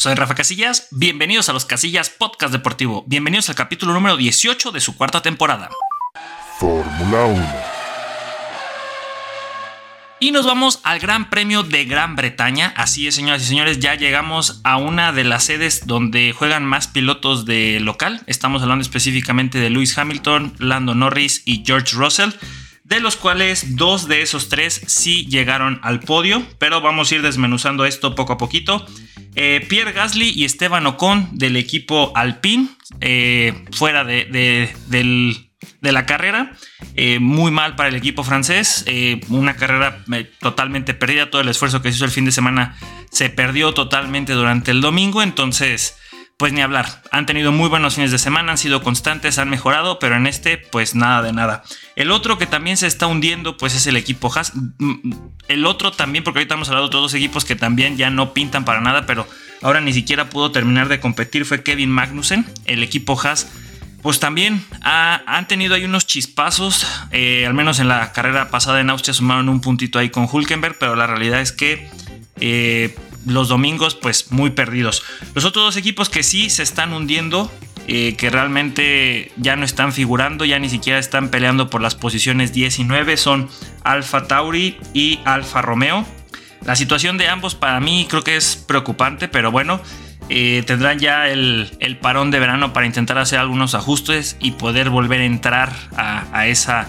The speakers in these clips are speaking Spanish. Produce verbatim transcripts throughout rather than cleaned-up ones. Soy Rafa Casillas, bienvenidos a los Casillas Podcast Deportivo, bienvenidos al capítulo número dieciocho de su cuarta temporada. Fórmula uno. Y nos vamos al Gran Premio de Gran Bretaña. Así es, señoras y señores, ya llegamos a una de las sedes donde juegan más pilotos de local. Estamos hablando específicamente de Lewis Hamilton, Lando Norris y George Russell, de los cuales dos de esos tres sí llegaron al podio, pero vamos a ir desmenuzando esto poco a poquito. Eh, Pierre Gasly y Esteban Ocon del equipo Alpine, eh, fuera de, de, del, de la carrera, eh, muy mal para el equipo francés, eh, una carrera totalmente perdida, todo el esfuerzo que se hizo el fin de semana se perdió totalmente durante el domingo, entonces pues ni hablar, han tenido muy buenos fines de semana, han sido constantes, han mejorado, pero en este pues nada de nada. El otro que también se está hundiendo pues es el equipo Haas, el otro también, porque ahorita hemos hablado de otros dos equipos que también ya no pintan para nada, pero ahora ni siquiera pudo terminar de competir, fue Kevin Magnussen. El equipo Haas pues también ha, han tenido ahí unos chispazos, eh, al menos en la carrera pasada en Austria sumaron un puntito ahí con Hülkenberg, pero la realidad es que... Eh, los domingos pues muy perdidos. Los otros dos equipos que sí se están hundiendo, eh, que realmente ya no están figurando, ya ni siquiera están peleando por las posiciones diecinueve, son Alfa Tauri y Alfa Romeo. La situación de ambos para mí creo que es preocupante, pero bueno, eh, tendrán ya el, el parón de verano para intentar hacer algunos ajustes y poder volver a entrar a, a esa...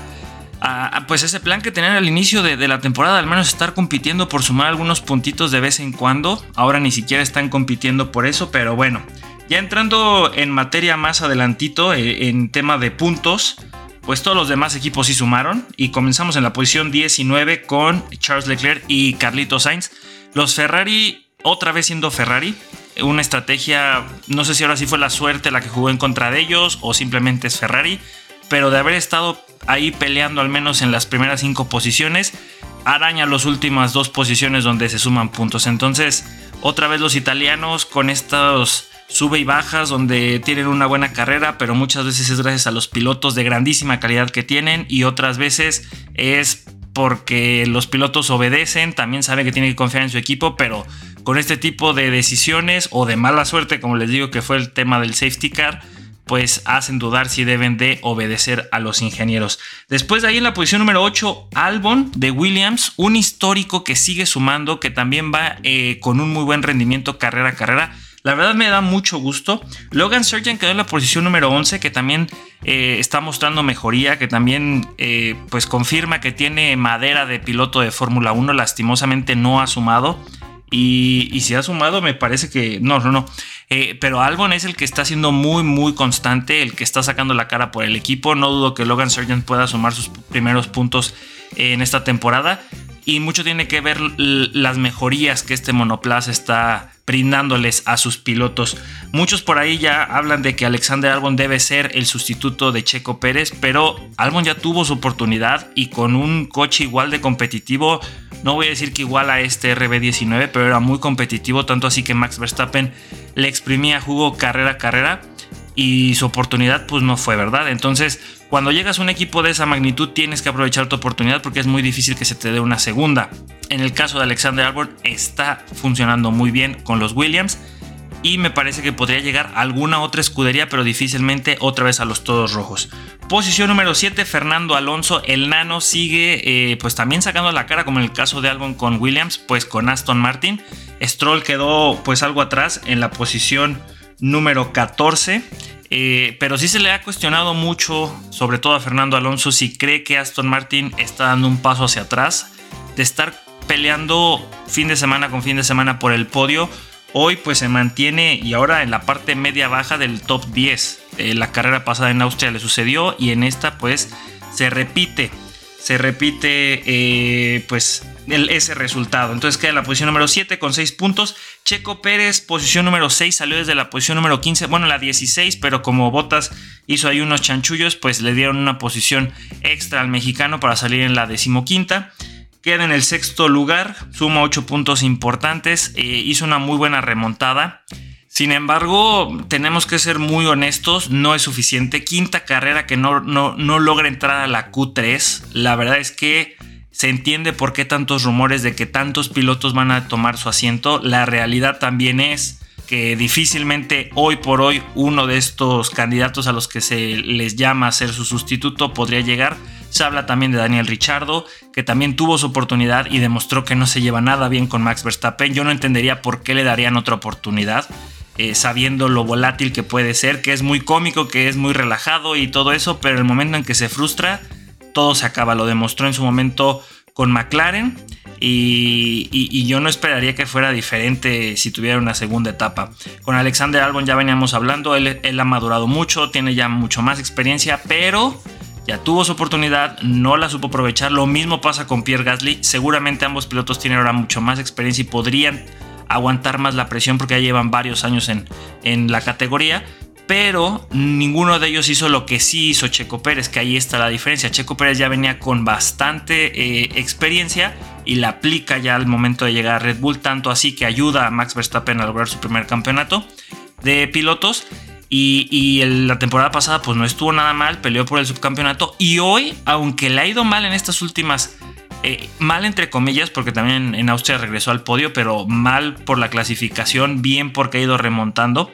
A, pues ese plan que tenían al inicio de, de la temporada, al menos estar compitiendo por sumar algunos puntitos de vez en cuando. Ahora ni siquiera están compitiendo por eso, pero bueno, ya entrando en materia más adelantito, eh, en tema de puntos, pues todos los demás equipos sí sumaron y comenzamos en la posición diecinueve con Charles Leclerc y Carlitos Sainz. Los Ferrari, otra vez siendo Ferrari, una estrategia, no sé si ahora sí fue la suerte la que jugó en contra de ellos o simplemente es Ferrari, pero de haber estado ahí peleando al menos en las primeras cinco posiciones, araña las últimas dos posiciones donde se suman puntos. Entonces, otra vez los italianos con estos sube y bajas donde tienen una buena carrera, pero muchas veces es gracias a los pilotos de grandísima calidad que tienen y otras veces es porque los pilotos obedecen, también saben que tienen que confiar en su equipo, pero con este tipo de decisiones o de mala suerte, como les digo que fue el tema del safety car, pues hacen dudar si deben de obedecer a los ingenieros. Después de ahí en la posición número ocho, Albon de Williams, un histórico que sigue sumando, que también va eh, con un muy buen rendimiento carrera a carrera. La verdad me da mucho gusto. Logan Sargeant quedó en la posición número once, que también eh, está mostrando mejoría, que también eh, pues confirma que tiene madera de piloto de Fórmula uno, lastimosamente no ha sumado. Y, y si ha sumado me parece que no, no, no, eh, pero Albon es el que está siendo muy muy constante, el que está sacando la cara por el equipo. No dudo que Logan Sargeant pueda sumar sus primeros puntos en esta temporada y mucho tiene que ver las mejorías que este monoplaza está brindándoles a sus pilotos. Muchos por ahí ya hablan de que Alexander Albon debe ser el sustituto de Checo Pérez, pero Albon ya tuvo su oportunidad y con un coche igual de competitivo, no voy a decir que igual a este R B diecinueve, pero era muy competitivo, tanto así que Max Verstappen le exprimía jugo carrera a carrera y su oportunidad pues no fue, ¿verdad? Entonces, cuando llegas a un equipo de esa magnitud tienes que aprovechar tu oportunidad porque es muy difícil que se te dé una segunda. En el caso de Alexander Albon está funcionando muy bien con los Williams y me parece que podría llegar a alguna otra escudería, pero difícilmente otra vez a los todos rojos. Posición número siete, Fernando Alonso, el nano sigue eh, pues también sacando la cara, como en el caso de Albon con Williams, pues con Aston Martin. Stroll quedó pues algo atrás en la posición número catorce, eh, pero sí se le ha cuestionado mucho, sobre todo a Fernando Alonso, si cree que Aston Martin está dando un paso hacia atrás, de estar peleando fin de semana con fin de semana por el podio. Hoy pues se mantiene y ahora en la parte media baja del top diez. Eh, la carrera pasada en Austria le sucedió y en esta pues se repite, se repite eh, pues el, ese resultado. Entonces queda en la posición número siete con seis puntos. Checo Pérez, posición número seis, salió desde la posición número quince, bueno la dieciséis, pero como Bottas hizo ahí unos chanchullos, pues le dieron una posición extra al mexicano para salir en la decimoquinta. Queda en el sexto lugar, suma ocho puntos importantes, eh, hizo una muy buena remontada. Sin embargo, tenemos que ser muy honestos, no es suficiente. Quinta carrera que no, no, no logra entrar a la Q tres. La verdad es que se entiende por qué tantos rumores de que tantos pilotos van a tomar su asiento. La realidad también es que difícilmente hoy por hoy uno de estos candidatos a los que se les llama a ser su sustituto podría llegar. Se habla también de Daniel Ricciardo, que también tuvo su oportunidad y demostró que no se lleva nada bien con Max Verstappen. Yo no entendería por qué le darían otra oportunidad, eh, sabiendo lo volátil que puede ser, que es muy cómico, que es muy relajado y todo eso, pero el momento en que se frustra, todo se acaba. Lo demostró en su momento con McLaren y, y, y yo no esperaría que fuera diferente si tuviera una segunda etapa. Con Alexander Albon ya veníamos hablando, él, él ha madurado mucho, tiene ya mucho más experiencia, pero... ya tuvo su oportunidad, no la supo aprovechar. Lo mismo pasa con Pierre Gasly. Seguramente ambos pilotos tienen ahora mucho más experiencia y podrían aguantar más la presión porque ya llevan varios años en, en la categoría. Pero ninguno de ellos hizo lo que sí hizo Checo Pérez, que ahí está la diferencia. Checo Pérez ya venía con bastante eh, experiencia y la aplica ya al momento de llegar a Red Bull. Tanto así que ayuda a Max Verstappen a lograr su primer campeonato de pilotos. Y, y la temporada pasada pues no estuvo nada mal, peleó por el subcampeonato y hoy, aunque le ha ido mal en estas últimas, eh, mal entre comillas, porque también en Austria regresó al podio, pero mal por la clasificación, bien porque ha ido remontando,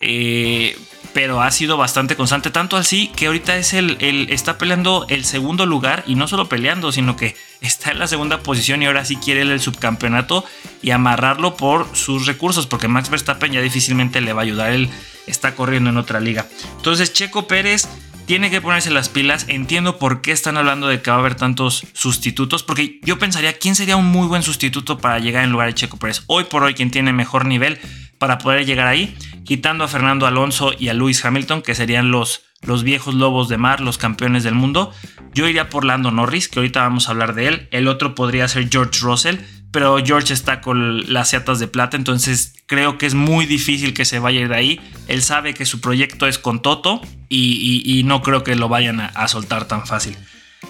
eh, pero ha sido bastante constante, tanto así que ahorita es el, el, está peleando el segundo lugar y no solo peleando, sino que está en la segunda posición y ahora sí quiere el subcampeonato y amarrarlo por sus recursos, porque Max Verstappen ya difícilmente le va a ayudar el está corriendo en otra liga. Entonces Checo Pérez tiene que ponerse las pilas. Entiendo por qué están hablando de que va a haber tantos sustitutos, porque yo pensaría quién sería un muy buen sustituto para llegar en lugar de Checo Pérez. Hoy por hoy quien tiene mejor nivel para poder llegar ahí, quitando a Fernando Alonso y a Lewis Hamilton, que serían los, los viejos lobos de mar, los campeones del mundo. Yo iría por Lando Norris, que ahorita vamos a hablar de él. El otro podría ser George Russell, pero George está con las Seatas de plata, entonces creo que es muy difícil que se vaya de ahí. Él sabe que su proyecto es con Toto y, y, y no creo que lo vayan a, a soltar tan fácil.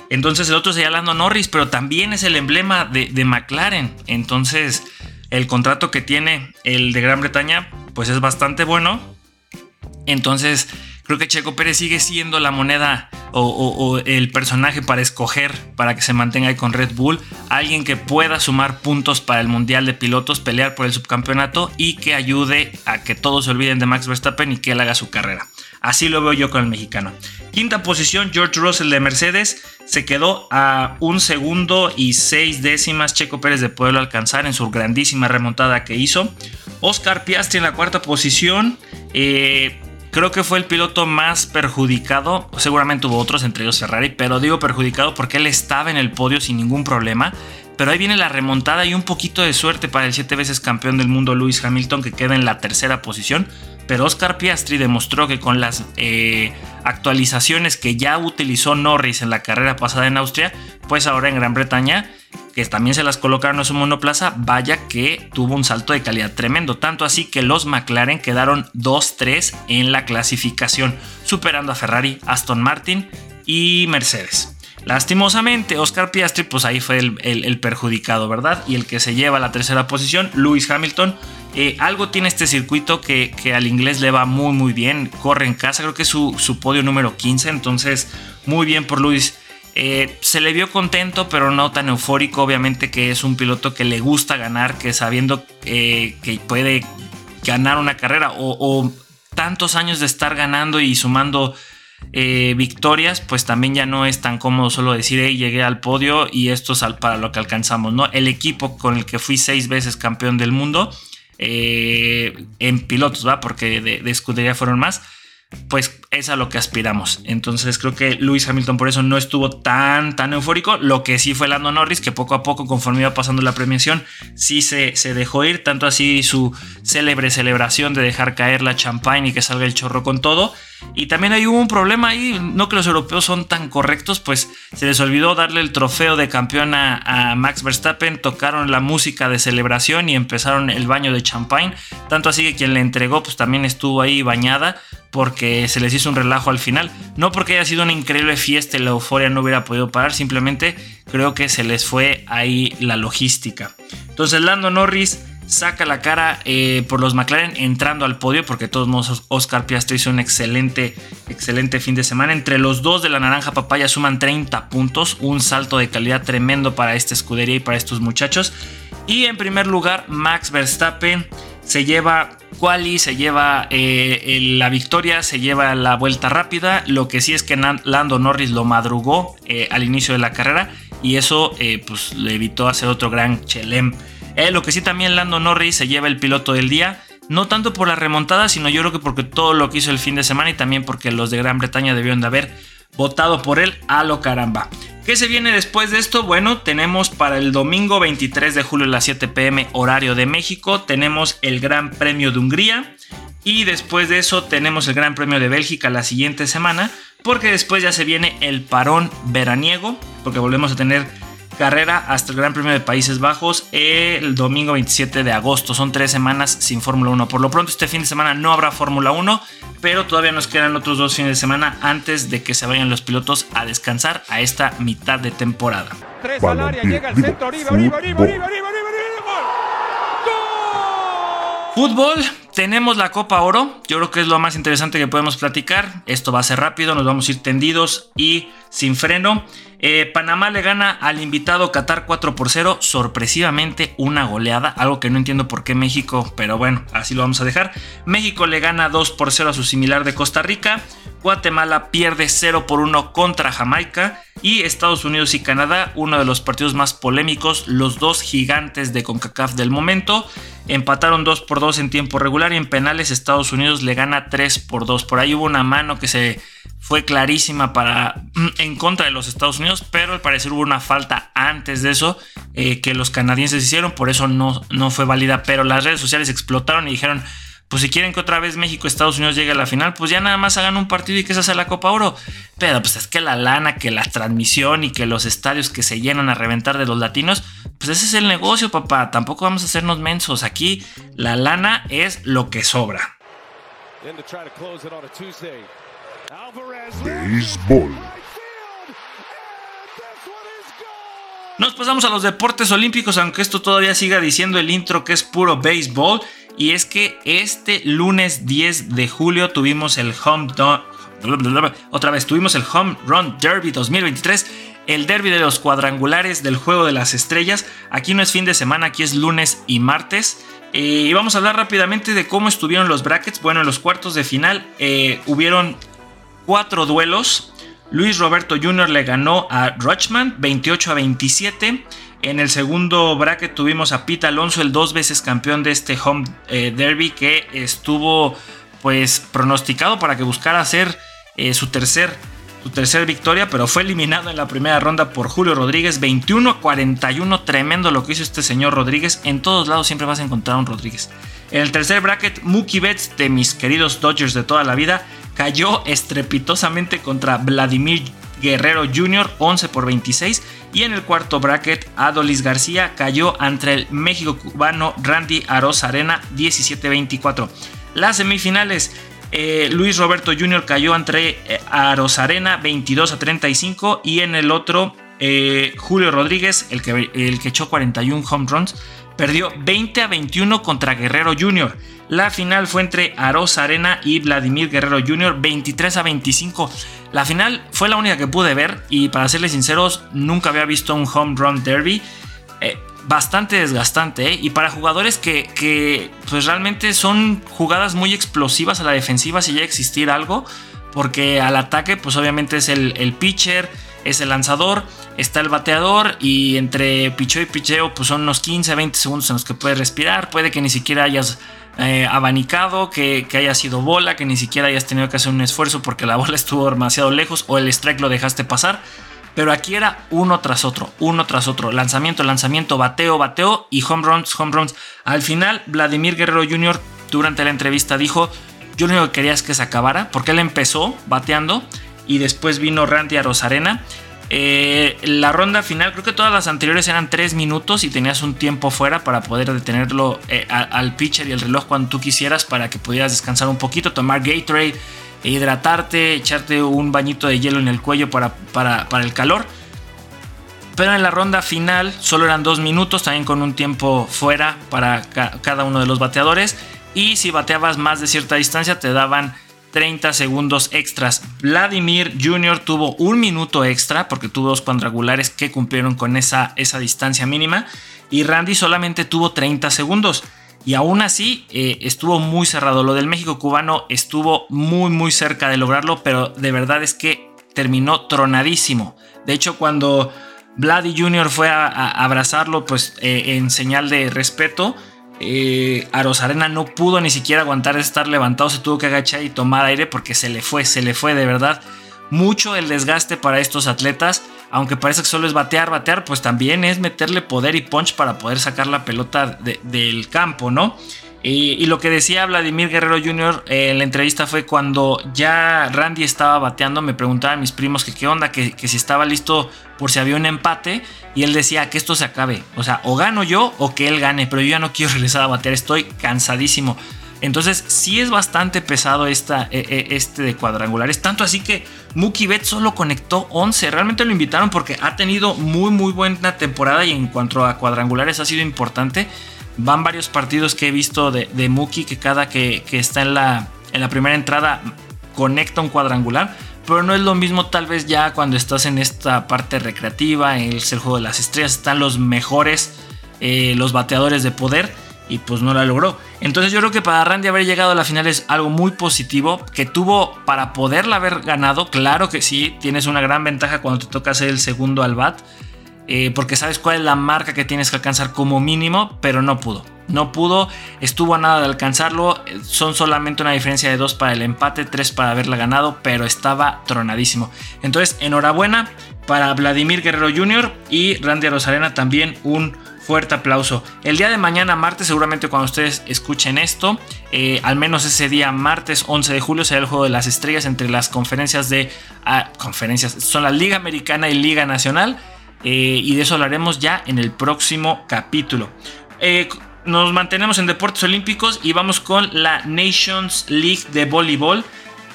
Entonces el otro sería Lando Norris, pero también es el emblema de, de McLaren. Entonces el contrato que tiene el de Gran Bretaña pues es bastante bueno. Entonces creo que Checo Pérez sigue siendo la moneda o, o, o el personaje para escoger para que se mantenga ahí con Red Bull. Alguien que pueda sumar puntos para el Mundial de Pilotos, pelear por el subcampeonato y que ayude a que todos se olviden de Max Verstappen y que él haga su carrera. Así lo veo yo con el mexicano. Quinta posición, George Russell de Mercedes. Se quedó a un segundo y seis décimas Checo Pérez de poderlo alcanzar en su grandísima remontada que hizo. Oscar Piastri en la cuarta posición. Eh... Creo que fue el piloto más perjudicado, seguramente hubo otros, entre ellos Ferrari, pero digo perjudicado porque él estaba en el podio sin ningún problema, pero ahí viene la remontada y un poquito de suerte para el siete veces campeón del mundo Lewis Hamilton, que queda en la tercera posición, pero Oscar Piastri demostró que con las eh, actualizaciones que ya utilizó Norris en la carrera pasada en Austria, pues ahora en Gran Bretaña, que también se las colocaron a su monoplaza, vaya que tuvo un salto de calidad tremendo, tanto así que los McLaren quedaron dos tres en la clasificación, superando a Ferrari, Aston Martin y Mercedes. Lastimosamente, Oscar Piastri pues ahí fue el, el, el perjudicado, ¿verdad? Y el que se lleva a la tercera posición, Lewis Hamilton. Eh, algo tiene este circuito que, que al inglés le va muy muy bien, corre en casa, creo que es su, su podio número quince, entonces muy bien por Lewis. Eh, se le vio contento pero no tan eufórico, obviamente que es un piloto que le gusta ganar, que sabiendo eh, que puede ganar una carrera o, o tantos años de estar ganando y sumando eh, victorias, pues también ya no es tan cómodo solo decir hey, llegué al podio y esto es para lo que alcanzamos, ¿no? El equipo con el que fui seis veces campeón del mundo eh, en pilotos, ¿va? Porque de, de escudería fueron más, pues es a lo que aspiramos. Entonces creo que Lewis Hamilton por eso no estuvo tan, tan eufórico. Lo que sí fue Lando Norris, que poco a poco conforme iba pasando la premiación sí se, se dejó ir, tanto así su célebre celebración de dejar caer la champagne y que salga el chorro con todo. Y también ahí hubo un problema ahí, no que los europeos son tan correctos, pues se les olvidó darle el trofeo de campeón a, a Max Verstappen, tocaron la música de celebración y empezaron el baño de champagne, tanto así que quien le entregó pues también estuvo ahí bañada porque se les hizo un relajo al final, no porque haya sido una increíble fiesta y la euforia no hubiera podido parar, simplemente creo que se les fue ahí la logística. Entonces Lando Norris saca la cara eh, por los McLaren entrando al podio, porque de todos modos Oscar Piastri hizo un excelente, excelente fin de semana. Entre los dos de la naranja papaya suman treinta puntos, un salto de calidad tremendo para esta escudería y para estos muchachos. Y en primer lugar Max Verstappen se lleva quali, se lleva eh, la victoria, se lleva la vuelta rápida. Lo que sí es que Lando Norris lo madrugó eh, al inicio de la carrera y eso eh, pues, le evitó hacer otro gran chelem. Eh, lo que sí también Lando Norris se lleva el piloto del día, no tanto por la remontada, sino yo creo que porque todo lo que hizo el fin de semana y también porque los de Gran Bretaña debieron de haber votado por él a lo caramba. ¿Qué se viene después de esto? Bueno, tenemos para el domingo veintitrés de julio a las siete pm horario de México, tenemos el Gran Premio de Hungría y después de eso tenemos el Gran Premio de Bélgica la siguiente semana, porque después ya se viene el parón veraniego, porque volvemos a tener carrera hasta el Gran Premio de Países Bajos el domingo veintisiete de agosto. Son tres semanas sin Fórmula uno. Por lo pronto este fin de semana no habrá Fórmula uno, pero todavía nos quedan otros dos fines de semana antes de que se vayan los pilotos a descansar a esta mitad de temporada. Tres al área, llega al centro, Oribe, Oribe, Oribe, Oribe, Oribe, Oribe, Oribe, ¡gol! ¡Gol! Fútbol, tenemos la Copa Oro, yo creo que es lo más interesante que podemos platicar. Esto va a ser rápido, nos vamos a ir tendidos y sin freno. Eh, Panamá le gana al invitado Qatar cuatro por cero, sorpresivamente una goleada, algo que no entiendo por qué México, pero bueno, así lo vamos a dejar. México le gana dos por cero a su similar de Costa Rica, Guatemala pierde cero por uno contra Jamaica y Estados Unidos y Canadá, uno de los partidos más polémicos, los dos gigantes de CONCACAF del momento, empataron dos por dos en tiempo regular y en penales Estados Unidos le gana tres por dos, por ahí hubo una mano que se... fue clarísima para, en contra de los Estados Unidos, pero al parecer hubo una falta antes de eso eh, que los canadienses hicieron, por eso no, no fue válida, pero las redes sociales explotaron y dijeron, pues si quieren que otra vez México-Estados Unidos llegue a la final, pues ya nada más hagan un partido y que esa sea la Copa Oro. Pero pues es que la lana, que la transmisión y que los estadios que se llenan a reventar de los latinos, pues ese es el negocio, papá, tampoco vamos a hacernos mensos, aquí la lana es lo que sobra. Béisbol. Nos pasamos a los deportes olímpicos, aunque esto todavía siga diciendo el intro que es puro béisbol. Y es que este lunes diez de julio tuvimos el Home, Do- Otra vez, tuvimos el Home Run Derby dos mil veintitrés, el derby de los cuadrangulares del Juego de las Estrellas. Aquí no es fin de semana, aquí es lunes y martes. Y eh, vamos a hablar rápidamente de cómo estuvieron los brackets. Bueno, en los cuartos de final eh, hubieron cuatro duelos. Luis Roberto junior le ganó a Rutschman veintiocho a veintisiete. En el segundo bracket tuvimos a Pete Alonso, el dos veces campeón de este Home eh, Derby, que estuvo pues pronosticado para que buscara hacer eh, su tercer su tercer victoria, pero fue eliminado en la primera ronda por Julio Rodríguez veintiuno a cuarenta y uno. Tremendo lo que hizo este señor Rodríguez. En todos lados siempre vas a encontrar un Rodríguez. En el tercer bracket, Mookie Betts, de mis queridos Dodgers de toda la vida, cayó estrepitosamente contra Vladimir Guerrero junior once por veintiséis. Y en el cuarto bracket, Adolis García cayó ante el México cubano Randy Arozarena diecisiete a veinticuatro. Las semifinales, eh, Luis Roberto junior cayó ante Arozarena veintidós a treinta y cinco. Y en el otro, eh, Julio Rodríguez, el que, el que echó cuarenta y uno home runs, perdió veinte a veintiuno contra Guerrero junior La final fue entre Arozarena y Vladimir Guerrero junior veintitrés a veinticinco. La final fue la única que pude ver y, para serles sinceros, nunca había visto un Home Run Derby. Eh, bastante desgastante, ¿eh? Y para jugadores que, que pues realmente son jugadas muy explosivas a la defensiva, si llega a existir algo, porque al ataque pues obviamente es el, el pitcher, es el lanzador, está el bateador y entre picheo y picheo pues son unos quince a veinte segundos en los que puedes respirar. Puede que ni siquiera hayas eh, abanicado, que, que haya sido bola, que ni siquiera hayas tenido que hacer un esfuerzo porque la bola estuvo demasiado lejos o el strike lo dejaste pasar. Pero aquí era uno tras otro, uno tras otro, lanzamiento, lanzamiento, bateo, bateo y home runs, home runs. Al final, Vladimir Guerrero junior durante la entrevista dijo: yo lo único que quería es que se acabara, porque él empezó bateando y después vino Randy Arozarena. Eh, la ronda final, creo que todas las anteriores eran tres minutos y tenías un tiempo fuera para poder detenerlo eh, a, al pitcher y el reloj cuando tú quisieras, para que pudieras descansar un poquito, tomar Gatorade, hidratarte, echarte un bañito de hielo en el cuello para, para, para el calor. Pero en la ronda final solo eran dos minutos, también con un tiempo fuera para ca- cada uno de los bateadores, y si bateabas más de cierta distancia te daban treinta segundos extras. Vladimir junior tuvo un minuto extra porque tuvo dos cuadrangulares que cumplieron con esa, esa distancia mínima, y Randy solamente tuvo treinta segundos. Y aún así eh, estuvo muy cerrado. Lo del México cubano estuvo muy muy cerca de lograrlo, pero de verdad es que terminó tronadísimo. De hecho, cuando Vladdy junior fue a, a abrazarlo, pues eh, en señal de respeto, eh, Arozarena no pudo ni siquiera aguantar de estar levantado, se tuvo que agachar y tomar aire porque se le fue, se le fue de verdad. Mucho el desgaste para estos atletas, aunque parece que solo es batear, batear, pues también es meterle poder y punch para poder sacar la pelota de, del campo, ¿no? Y, y lo que decía Vladimir Guerrero junior en la entrevista fue cuando ya Randy estaba bateando, me preguntaban mis primos que qué onda, que, que si estaba listo por si había un empate, y él decía que esto se acabe, o sea, o gano yo o que él gane, pero yo ya no quiero regresar a batear, estoy cansadísimo. Entonces sí es bastante pesado esta, este de cuadrangulares, tanto así que Mookie Betts solo conectó once, realmente lo invitaron porque ha tenido muy muy buena temporada y en cuanto a cuadrangulares ha sido importante. Van varios partidos que he visto de, de Mookie que cada que, que está en la, en la primera entrada conecta un cuadrangular, pero no es lo mismo tal vez ya cuando estás en esta parte recreativa, en el juego de las estrellas, están los mejores, eh, los bateadores de poder. Y pues no la logró. Entonces yo creo que para Randy haber llegado a la final es algo muy positivo. Que tuvo para poderla haber ganado. Claro que sí, tienes una gran ventaja cuando te toca hacer el segundo al bat. Eh, porque sabes cuál es la marca que tienes que alcanzar como mínimo. Pero no pudo. No pudo. Estuvo a nada de alcanzarlo. Son solamente una diferencia de dos para el empate. tres para haberla ganado. Pero estaba tronadísimo. Entonces enhorabuena para Vladimir Guerrero junior y Randy Arozarena también un... fuerte aplauso. El día de mañana martes, seguramente cuando ustedes escuchen esto, eh, al menos ese día martes once de julio será el juego de las estrellas entre las conferencias de... Ah, conferencias, son la Liga Americana y Liga Nacional, eh, y de eso hablaremos ya en el próximo capítulo. Eh, nos mantenemos en deportes olímpicos y vamos con la Nations League de voleibol.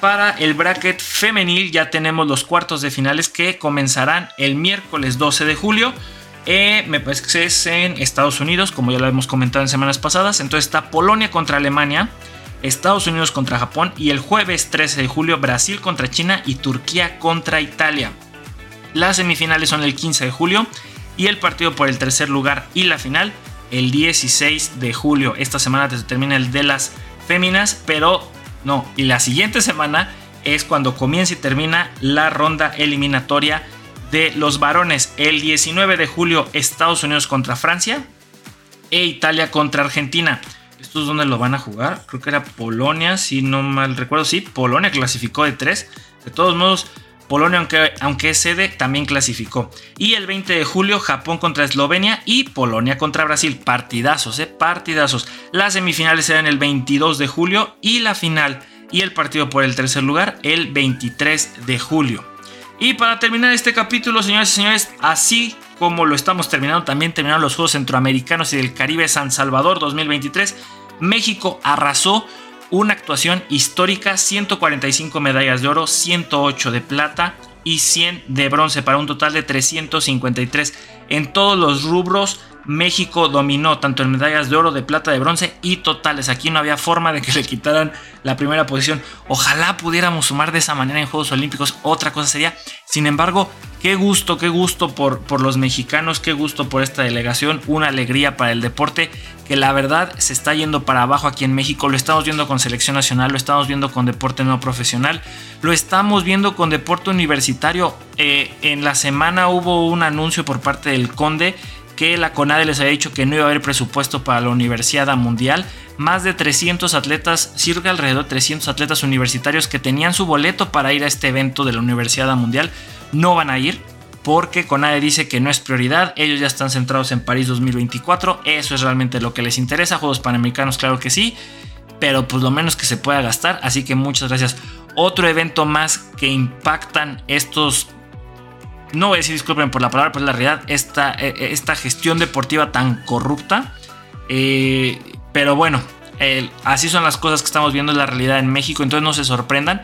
Para el bracket femenil ya tenemos los cuartos de finales que comenzarán el miércoles doce de julio. Eh, me parece que es en Estados Unidos, como ya lo hemos comentado en semanas pasadas. Entonces está Polonia contra Alemania, Estados Unidos contra Japón, y el jueves trece de julio Brasil contra China y Turquía contra Italia. Las semifinales son el quince de julio y el partido por el tercer lugar y la final el dieciséis de julio. Esta semana se termina el de las féminas, pero no, y la siguiente semana es cuando comienza y termina la ronda eliminatoria de los varones. El diecinueve de julio Estados Unidos contra Francia e Italia contra Argentina. ¿Estos dónde lo van a jugar? Creo que era Polonia, si no mal recuerdo. Sí, Polonia clasificó de tres. De todos modos, Polonia, aunque, aunque es sede, también clasificó. Y el veinte de julio Japón contra Eslovenia y Polonia contra Brasil. Partidazos, eh, partidazos. Las semifinales serán el veintidós de julio y la final y el partido por el tercer lugar el veintitrés de julio. Y para terminar este capítulo, señoras y señores, así como lo estamos terminando, también terminaron los Juegos Centroamericanos y del Caribe San Salvador dos mil veintitrés. México arrasó, una actuación histórica, ciento cuarenta y cinco medallas de oro, ciento ocho de plata y cien de bronce, para un total de trescientos cincuenta y tres. En todos los rubros, México dominó, tanto en medallas de oro, de plata, de bronce y totales. Aquí no había forma de que le quitaran la primera posición. Ojalá pudiéramos sumar de esa manera en Juegos Olímpicos. Otra cosa sería. Sin embargo, qué gusto, qué gusto por, por los mexicanos, qué gusto por esta delegación. Una alegría para el deporte que la verdad se está yendo para abajo aquí en México. Lo estamos viendo con selección nacional, lo estamos viendo con deporte no profesional, lo estamos viendo con deporte universitario. Eh, en la semana hubo un anuncio por parte del Conde que la CONADE les había dicho que no iba a haber presupuesto para la Universidad Mundial. Más de trescientos atletas, circa alrededor de trescientos atletas universitarios que tenían su boleto para ir a este evento de la Universidad Mundial, no van a ir porque CONADE dice que no es prioridad. Ellos ya están centrados en París dos mil veinticuatro, eso es realmente lo que les interesa. Juegos Panamericanos, claro que sí, pero pues lo menos que se pueda gastar. Así que muchas gracias. Otro evento más que impactan estos... No voy a decir disculpen por la palabra, pero es la realidad, esta, esta gestión deportiva tan corrupta. Eh, pero bueno, eh, así son las cosas que estamos viendo, es la realidad en México. Entonces no se sorprendan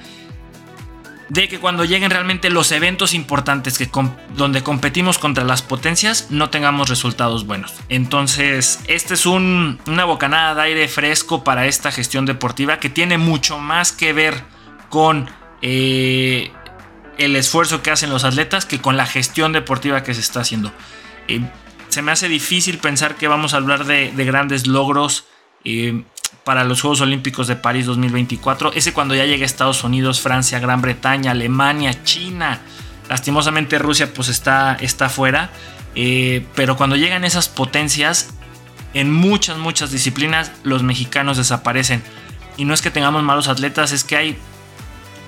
de que cuando lleguen realmente los eventos importantes que com- donde competimos contra las potencias, no tengamos resultados buenos. Entonces, este es un, una bocanada de aire fresco para esta gestión deportiva que tiene mucho más que ver con... Eh, el esfuerzo que hacen los atletas que con la gestión deportiva que se está haciendo. Eh, se me hace difícil pensar que vamos a hablar de, de grandes logros eh, para los Juegos Olímpicos de París dos mil veinticuatro. Ese cuando ya llega a Estados Unidos, Francia, Gran Bretaña, Alemania, China. Lastimosamente Rusia pues está, está fuera. Eh, pero cuando llegan esas potencias, en muchas, muchas disciplinas los mexicanos desaparecen. Y no es que tengamos malos atletas, es que hay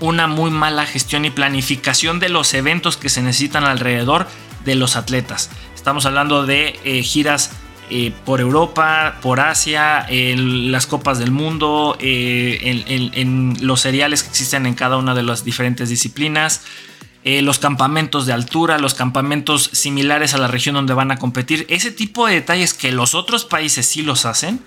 una muy mala gestión y planificación de los eventos que se necesitan alrededor de los atletas. Estamos hablando de eh, giras eh, por Europa, por Asia, en las Copas del Mundo, eh, en, en, en los seriales que existen en cada una de las diferentes disciplinas. Eh, los campamentos de altura, los campamentos similares a la región donde van a competir. Ese tipo de detalles que los otros países sí los hacen.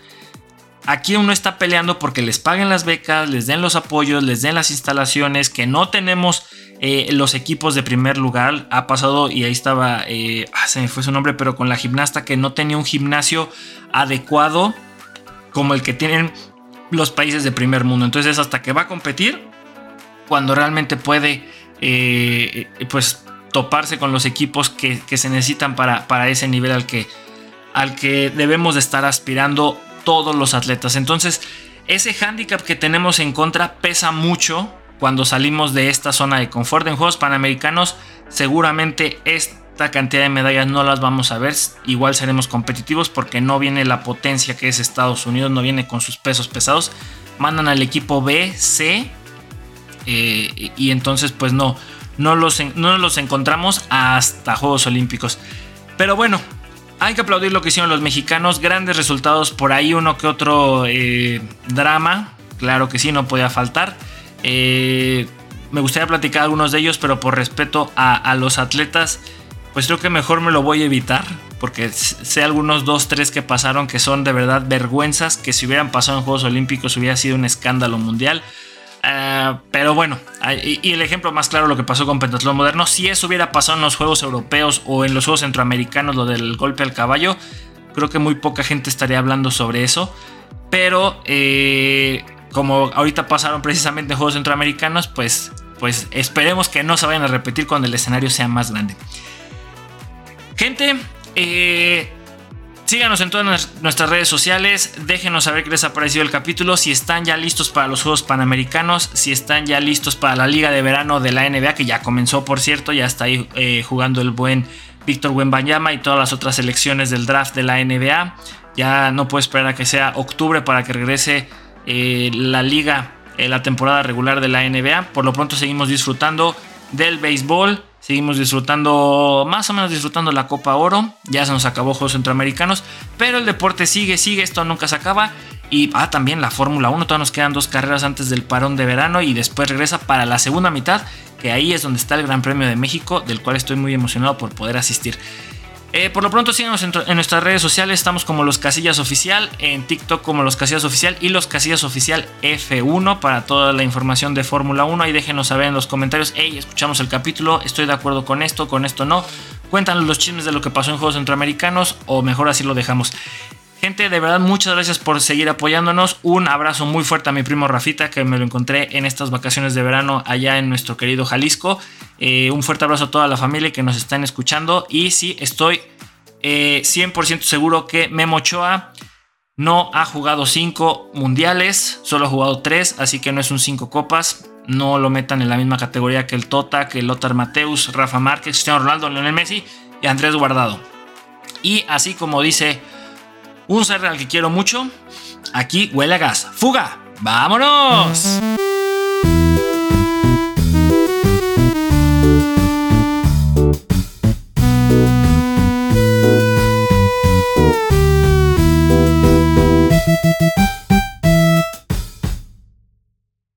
Aquí uno está peleando porque les paguen las becas, les den los apoyos, les den las instalaciones, que no tenemos eh, los equipos de primer lugar. Ha pasado, y ahí estaba, eh, ah, se me fue su nombre, pero con la gimnasta que no tenía un gimnasio adecuado como el que tienen los países de primer mundo. Entonces hasta que va a competir, cuando realmente puede... Eh, pues toparse con los equipos que, que se necesitan para, para ese nivel al que, al que debemos de estar aspirando todos los atletas. Entonces ese hándicap que tenemos en contra pesa mucho cuando salimos de esta zona de confort. En Juegos Panamericanos seguramente esta cantidad de medallas no las vamos a ver, igual seremos competitivos porque no viene la potencia que es Estados Unidos, no viene con sus pesos pesados, mandan al equipo B, C. Eh, y entonces pues no, no los, no los encontramos hasta Juegos Olímpicos. Pero bueno, hay que aplaudir lo que hicieron los mexicanos. Grandes resultados, por ahí uno que otro eh, drama. Claro que sí, no podía faltar. Eh, me gustaría platicar algunos de ellos, pero por respeto a, a los atletas, pues creo que mejor me lo voy a evitar. Porque sé algunos dos, tres que pasaron que son de verdad vergüenzas, que si hubieran pasado en Juegos Olímpicos hubiera sido un escándalo mundial. Uh, pero bueno, y, y el ejemplo más claro, lo que pasó con pentatlón moderno. Si eso hubiera pasado en los Juegos Europeos o en los Juegos Centroamericanos, lo del golpe al caballo, creo que muy poca gente estaría hablando sobre eso. Pero eh, como ahorita pasaron precisamente en Juegos Centroamericanos, pues, pues esperemos que no se vayan a repetir cuando el escenario sea más grande. Gente, eh... síganos en todas nuestras redes sociales, déjenos saber qué les ha parecido el capítulo, si están ya listos para los Juegos Panamericanos, si están ya listos para la Liga de Verano de la N B A, que ya comenzó, por cierto, ya está ahí eh, jugando el buen Víctor Wembanyama y todas las otras selecciones del draft de la N B A. Ya no puedo esperar a que sea octubre para que regrese eh, la liga, eh, la temporada regular de la N B A. Por lo pronto seguimos disfrutando del béisbol. Seguimos disfrutando, más o menos disfrutando la Copa Oro. Ya se nos acabó Juegos Centroamericanos. Pero el deporte sigue, sigue. Esto nunca se acaba. Y ah, también la Fórmula uno. Todavía nos quedan dos carreras antes del parón de verano. Y después regresa para la segunda mitad. Que ahí es donde está el Gran Premio de México. Del cual estoy muy emocionado por poder asistir. Eh, por lo pronto síganos en, en nuestras redes sociales. Estamos como Los Casillas Oficial. En TikTok como Los Casillas Oficial. Y Los Casillas Oficial F uno. Para toda la información de Fórmula uno. Ahí déjenos saber en los comentarios. Hey, escuchamos el capítulo. Estoy de acuerdo con esto. Con esto no. Cuéntanos los chismes de lo que pasó en Juegos Centroamericanos. O mejor así lo dejamos. Gente, de verdad, muchas gracias por seguir apoyándonos. Un abrazo muy fuerte a mi primo Rafita, que me lo encontré en estas vacaciones de verano allá en nuestro querido Jalisco. Eh, un fuerte abrazo a toda la familia que nos están escuchando. Y sí, estoy eh, cien por ciento seguro que Memo Ochoa no ha jugado cinco mundiales, solo ha jugado tres, así que no es un cinco copas. No lo metan en la misma categoría que el Tota, que el Lothar Mateus, Rafa Márquez, Cristiano Ronaldo, Lionel Messi y Andrés Guardado. Y así como dice... un ser al que quiero mucho, aquí huele a gas. ¡Fuga! ¡Vámonos!